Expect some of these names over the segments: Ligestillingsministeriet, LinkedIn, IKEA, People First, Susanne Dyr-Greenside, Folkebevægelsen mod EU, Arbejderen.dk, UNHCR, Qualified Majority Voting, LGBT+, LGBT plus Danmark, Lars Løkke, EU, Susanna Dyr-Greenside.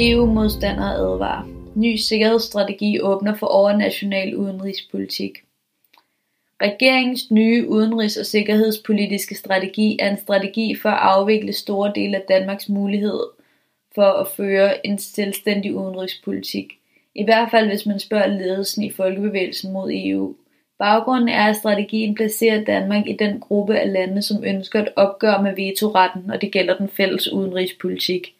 EU-modstandere advarer. Ny sikkerhedsstrategi åbner for overnational udenrigspolitik. Regeringens nye udenrigs- og sikkerhedspolitiske strategi er en strategi for at afvikle store dele af Danmarks mulighed for at føre en selvstændig udenrigspolitik. I hvert fald hvis man spørger ledelsen i Folkebevægelsen mod EU. Baggrunden er, at strategien placerer Danmark i den gruppe af lande, som ønsker et opgør med vetoretten, når det gælder den fælles udenrigspolitik.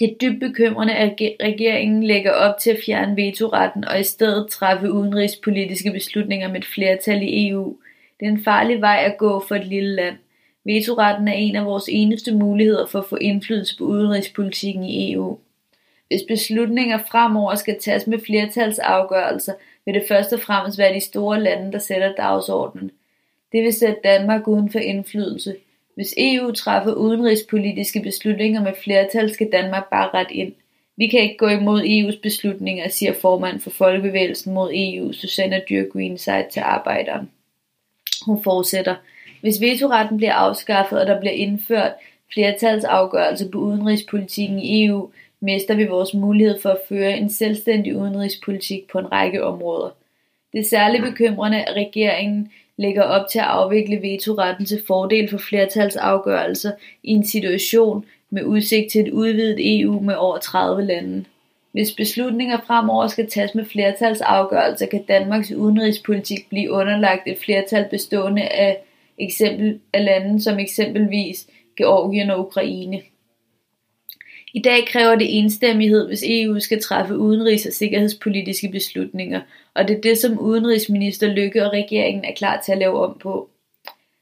Det er dybt bekymrende, at regeringen lægger op til at fjerne vetoretten og i stedet træffe udenrigspolitiske beslutninger med et flertal i EU. Det er en farlig vej at gå for et lille land. Vetoretten er en af vores eneste muligheder for at få indflydelse på udenrigspolitikken i EU. Hvis beslutninger fremover skal tages med flertalsafgørelser, vil det først og fremmest være de store lande, der sætter dagsordenen. Det vil sætte Danmark uden for indflydelse. Hvis EU træffer udenrigspolitiske beslutninger med flertal, skal Danmark bare rette ind. Vi kan ikke gå imod EU's beslutninger, siger formand for Folkebevægelsen mod EU, Susanne Dyr-Greenside til Arbejderen. Hun fortsætter. Hvis vetoretten bliver afskaffet, og der bliver indført flertalsafgørelse på udenrigspolitikken i EU, mister vi vores mulighed for at føre en selvstændig udenrigspolitik på en række områder. Det er særligt bekymrende, at regeringen lægger op til at afvikle vetoretten til fordel for flertalsafgørelser i en situation med udsigt til et udvidet EU med over 30 lande. Hvis beslutninger fremover skal tages med flertalsafgørelser, kan Danmarks udenrigspolitik blive underlagt et flertal bestående af lande som eksempelvis Georgien og Ukraine. I dag kræver det enstemmighed, hvis EU skal træffe udenrigs- og sikkerhedspolitiske beslutninger, og det er det, som udenrigsminister Løkke og regeringen er klar til at lave om på.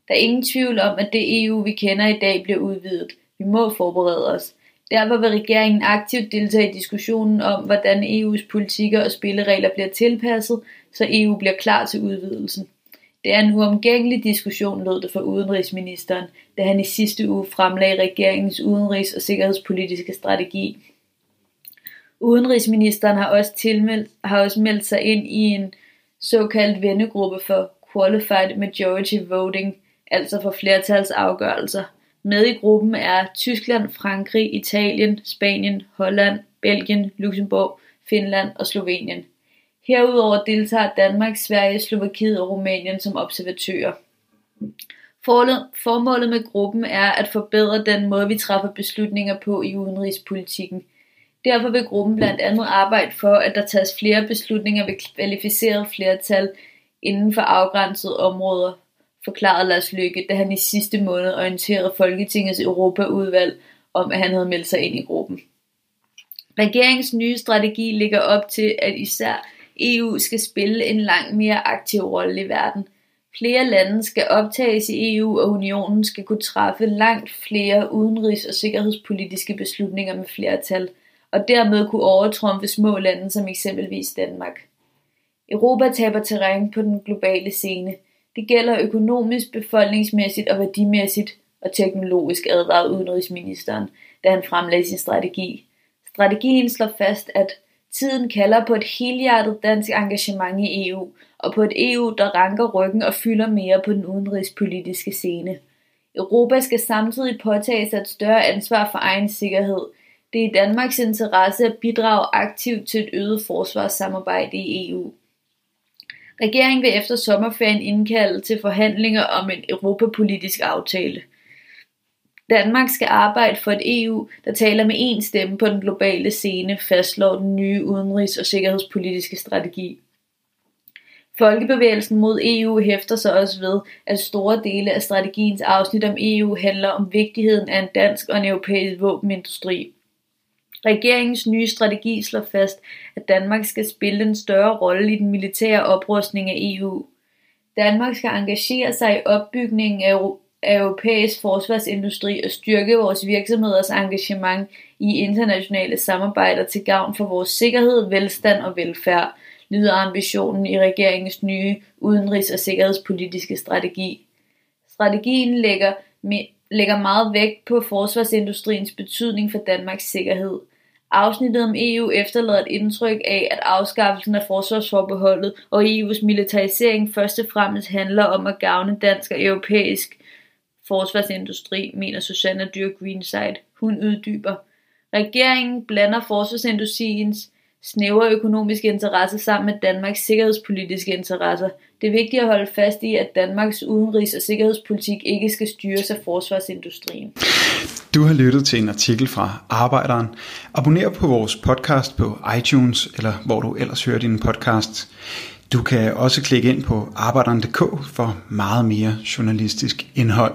Der er ingen tvivl om, at det EU, vi kender i dag, bliver udvidet. Vi må forberede os. Derfor vil regeringen aktivt deltage i diskussionen om, hvordan EU's politikker og spilleregler bliver tilpasset, så EU bliver klar til udvidelsen. Det er en uomgængelig diskussion, lød det fra udenrigsministeren, da han i sidste uge fremlagde regeringens udenrigs- og sikkerhedspolitiske strategi. Udenrigsministeren har også meldt sig ind i en såkaldt vennegruppe for Qualified Majority Voting, altså for flertalsafgørelser. Med i gruppen er Tyskland, Frankrig, Italien, Spanien, Holland, Belgien, Luxembourg, Finland og Slovenien. Herudover deltager Danmark, Sverige, Slovakiet og Rumænien som observatører. Formålet med gruppen er at forbedre den måde, vi træffer beslutninger på i udenrigspolitikken. Derfor vil gruppen blandt andet arbejde for, at der tages flere beslutninger ved kvalificeret flertal inden for afgrænsede områder, forklarede Lars Løkke, da han i sidste måned orienterede Folketingets Europaudvalg om, at han havde meldt sig ind i gruppen. Regeringens nye strategi ligger op til, at især EU skal spille en langt mere aktiv rolle i verden. Flere lande skal optages i EU, og unionen skal kunne træffe langt flere udenrigs- og sikkerhedspolitiske beslutninger med flertal, og dermed kunne overtrumpe små lande som eksempelvis Danmark. Europa taber terræn på den globale scene. Det gælder økonomisk, befolkningsmæssigt og værdimæssigt og teknologisk, advarede udenrigsministeren, da han fremlagde sin strategi. Strategien slår fast, at tiden kalder på et helhjertet dansk engagement i EU, og på et EU, der ranker ryggen og fylder mere på den udenrigspolitiske scene. Europa skal samtidig påtage sig et større ansvar for egen sikkerhed. Det er i Danmarks interesse at bidrage aktivt til et øget forsvarssamarbejde i EU. Regeringen vil efter sommerferien indkalde til forhandlinger om en europapolitisk aftale. Danmark skal arbejde for et EU, der taler med én stemme på den globale scene, fastslår den nye udenrigs- og sikkerhedspolitiske strategi. Folkebevægelsen mod EU hæfter sig også ved, at store dele af strategiens afsnit om EU handler om vigtigheden af en dansk og en europæisk våbenindustri. Regeringens nye strategi slår fast, at Danmark skal spille en større rolle i den militære oprustning af EU. Danmark skal engagere sig i opbygningen af europæisk forsvarsindustri og styrke vores virksomheders engagement i internationale samarbejder til gavn for vores sikkerhed, velstand og velfærd, lyder ambitionen i regeringens nye udenrigs- og sikkerhedspolitiske strategi. Strategien lægger meget vægt på forsvarsindustriens betydning for Danmarks sikkerhed. Afsnittet om EU efterlader et indtryk af, at afskaffelsen af forsvarsforbeholdet og EU's militarisering først og fremmest handler om at gavne dansk og europæisk forsvarsindustri, mener Susanna Dyr-Greenside. Hun uddyber. Regeringen blander forsvarsindustriens snævre økonomiske interesser sammen med Danmarks sikkerhedspolitiske interesser. Det er vigtigt at holde fast i, at Danmarks udenrigs- og sikkerhedspolitik ikke skal styres af forsvarsindustrien. Du har lyttet til en artikel fra Arbejderen. Abonner på vores podcast på iTunes, eller hvor du ellers hører din podcast. Du kan også klikke ind på Arbejderen.dk for meget mere journalistisk indhold.